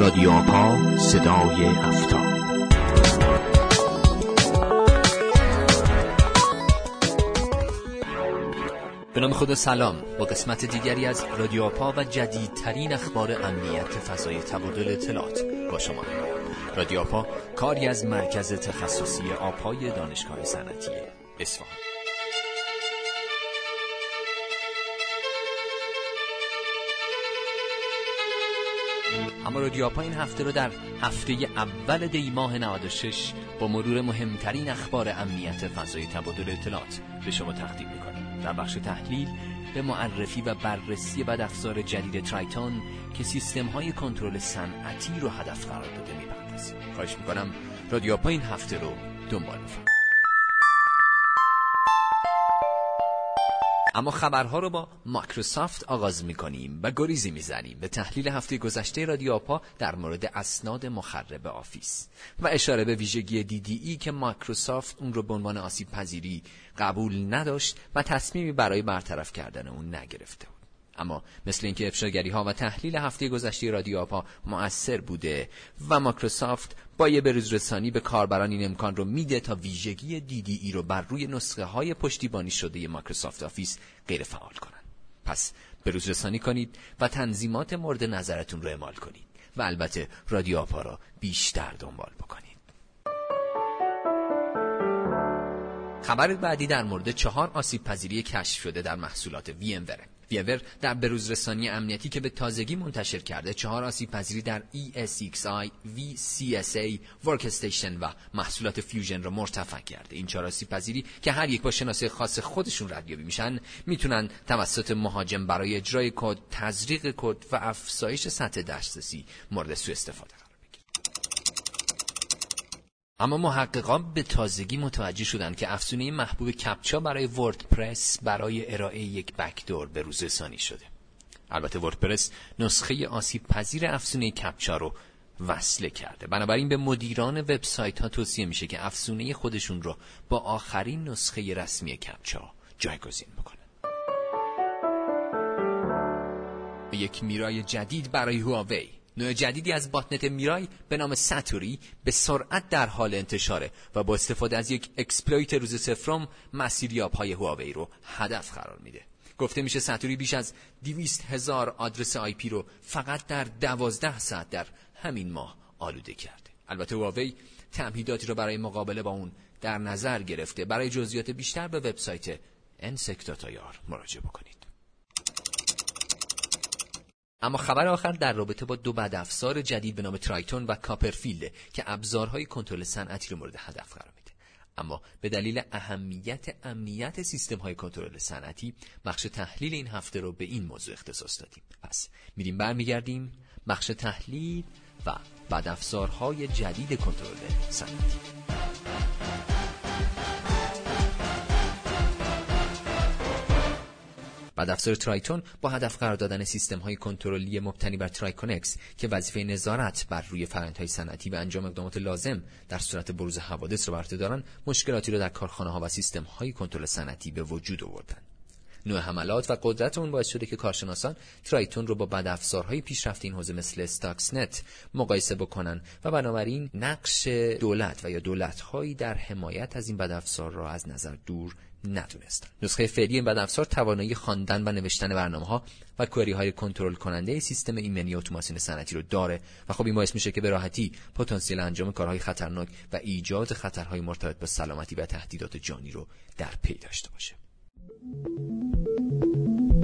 رادیو آپا صدای آفتاب. به نام خدا، سلام. با قسمت دیگری از رادیو آپا و جدیدترین اخبار امنیت فضای تبادل اطلاعات با شما. رادیو آپا کاری از مرکز تخصصی آپای دانشگاه صنعتی اصفهان. اما رادیو آپا این هفته رو در هفته اول دی ماه 96 با مرور مهمترین اخبار امنیت فضای تبادل اطلاعات به شما تقدیم می‌کنیم. در بخش تحلیل به معرفی و بررسی بدافزار جدید ترایتون که سیستم‌های کنترل صنعتی رو هدف قرار داده می‌پردازیم. خواهش می‌کنم رادیو آپا این هفته رو دنبال بفرمایید. اما خبرها رو با مایکروسافت آغاز می‌کنیم و گریزی می‌زنیم به تحلیل هفته گذشته رادیو آپا در مورد اسناد مخرب آفیس و اشاره به ویژگی DDE که مایکروسافت اون رو به عنوان آسیب پذیری قبول نداشت و تصمیمی برای برطرف کردن اون نگرفته بود. اما مثل اینکه افشاگری‌ها و تحلیل هفته گذشته رادیو آپا مؤثر بوده و مایکروسافت با یه بروزرسانی به کاربران این امکان رو میده تا ویژگی DDE رو بر روی نسخه‌های پشتیبانی شده مایکروسافت آفیس غیر فعال کنن. پس بروزرسانی کنید و تنظیمات مورد نظرتون رو اعمال کنید و البته رادیو آپا رو بیشتر دنبال بکنید. خبر بعدی در مورد 4 آسیب پذیری کشف شده در محصولات VMware. VMware در بروزرسانی امنیتی که به تازگی منتشر کرده 4 آسیب پذیری در ESXi، VCSA، Workstation و محصولات Fusion را مرتفع کرده. این 4 آسیب پذیری که هر یک با شناسه خاص خودشون ردیابی میشن، میتونن توسط مهاجم برای اجرای کد، تزریق کد و افزایش سطح دسترسی مورد سوء استفاده قرار بگیره. اما محققان به تازگی متوجه شدند که افزونه محبوب کپچا برای وردپرس برای ارائه یک بکدور به روزرسانی شده. البته وردپرس نسخه آسیب پذیر افزونه کپچا رو وصله کرده. بنابراین به مدیران وبسایت ها توصیه میشه که افزونه خودشون رو با آخرین نسخه رسمی کپچا جایگزین بکنن. یک میرای جدید برای هواوی. نوع جدیدی از باتنت میرای به نام ساتوری به سرعت در حال انتشاره و با استفاده از یک اکسپلویت روز صفرم مسیریاب‌های هواوی رو هدف قرار میده. گفته میشه ساتوری بیش از 200,000 آدرس IP رو فقط در 12 ساعت در همین ماه آلوده کرده. البته هواوی تمهیداتی رو برای مقابله با اون در نظر گرفته. برای جزئیات بیشتر به وبسایت insect.ir مراجعه بکنید. اما خبر آخر در رابطه با 2 بدافزار جدید به نام ترایتون و کاپرفیلد که ابزارهای کنترل صنعتی رو مورد هدف قرار میده. اما به دلیل اهمیت امنیت سیستم‌های کنترل صنعتی، بخش تحلیل این هفته رو به این موضوع اختصاص دادیم. پس میریم برمیگردیم بخش تحلیل و بدافزارهای جدید کنترل صنعتی. بدافزار ترایتون با هدف قرار دادن سیستم‌های کنترلی مبتنی بر ترایکونکس که وظیفه نظارت بر روی فرآیندهای صنعتی و انجام اقدامات لازم در صورت بروز حوادث را بر عهده دارند، مشکلاتی را در کارخانه‌ها و سیستم‌های کنترل صنعتی به وجود آوردند. نوع حملات و قدرت اون باعث شده که کارشناسان ترایتون رو با بدافزارهای پیشرفته این حوزه مثل استاکسنت مقایسه بکنن و بنابراین نقش دولت و یا دولت‌هایی در حمایت از این بدافزار را از نظر دور ندونستن. نسخه فعلی این بدافزار توانایی خواندن و نوشتن برنامه‌ها و کوری‌های کنترل کننده سیستم ایمنی اتوماسیون صنعتی رو داره و خب این باعث میشه که به راحتی پتانسیل انجام کارهای خطرناک و ایجاد خطرهای مرتبط با سلامتی و تهدیدات جانی رو در پی داشته باشه.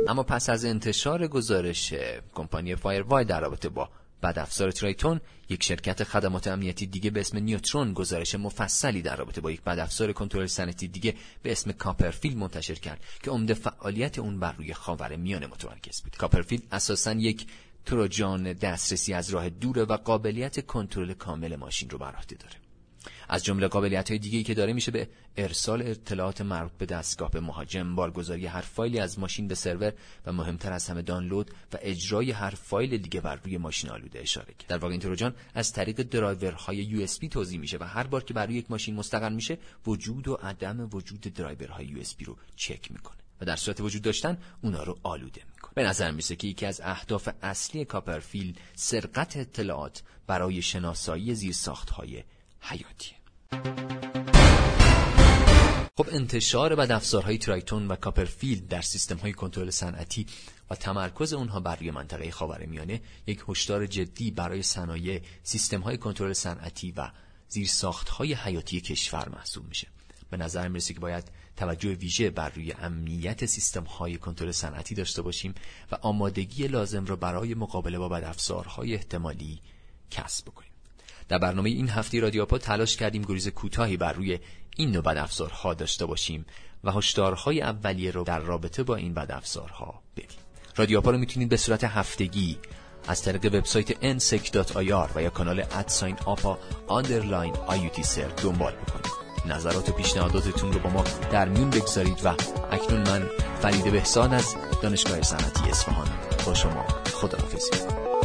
اما پس از انتشار گزارش کمپانی فایروای در رابطه با بدافزار ترایتون، یک شرکت خدمات امنیتی دیگه به اسم نیوترون گزارش مفصلی در رابطه با یک بدافزار کنترل صنعتی دیگه به اسم کاپرفیلد منتشر کرد که عمده فعالیت اون بر روی خاورمیانه متمرکز بود. کاپرفیلد اساساً یک تروجان دسترسی از راه دوره و قابلیت کنترل کامل ماشین رو بر عهده داره. از جمله قابلیت‌های دیگه‌ای که داره میشه به ارسال اطلاعات مربوط به دستگاه به مهاجم، بارگذاری هر فایلی از ماشین به سرور و مهمتر از همه دانلود و اجرای هر فایل دیگه بر روی ماشین آلوده اشاره کرد. در واقع این تروجان از طریق درایورهای USB توزیع میشه و هر بار که بر روی یک ماشین مستقر میشه، وجود و عدم وجود درایورهای USB رو چک میکنه و در صورت وجود داشتن اونا رو آلوده میکنه. به نظر میسه که یکی از اهداف اصلی کاپرفیلد سرقت اطلاعات برای شناسایی زیرساخت‌های حیاتیه. خب انتشار بدافزارهای ترایتون و کاپرفیلد در سیستم‌های کنترل صنعتی و تمرکز اونها برای منطقه خاورمیانه یک هشدار جدی برای صنایع، سیستم‌های کنترل صنعتی و زیرساخت‌های حیاتی کشور محسوب میشه. به نظر میرسه که باید توجه ویژه بر روی امنیت سیستم‌های کنترل صنعتی داشته باشیم و آمادگی لازم را برای مقابله با بدافزارهای احتمالی کسب بکنیم. در برنامه این هفته رادیو آپا تلاش کردیم گریز کوتاهی بر روی این نوع بدافزارها داشته باشیم و هشدارهای اولیه رو در رابطه با این بدافزارها ببینیم. رادیو آپا رو میتونید به صورت هفتگی از طریق وبسایت nsec.ir و یا کانال @apa_iutser دنبال بکنید. نظرات و پیشنهاداتتون رو با ما در میون بگذارید و اکنون من فرید بهسان از دانشگاه صنعتی اصفهان با شما خداحافظی می‌کنم.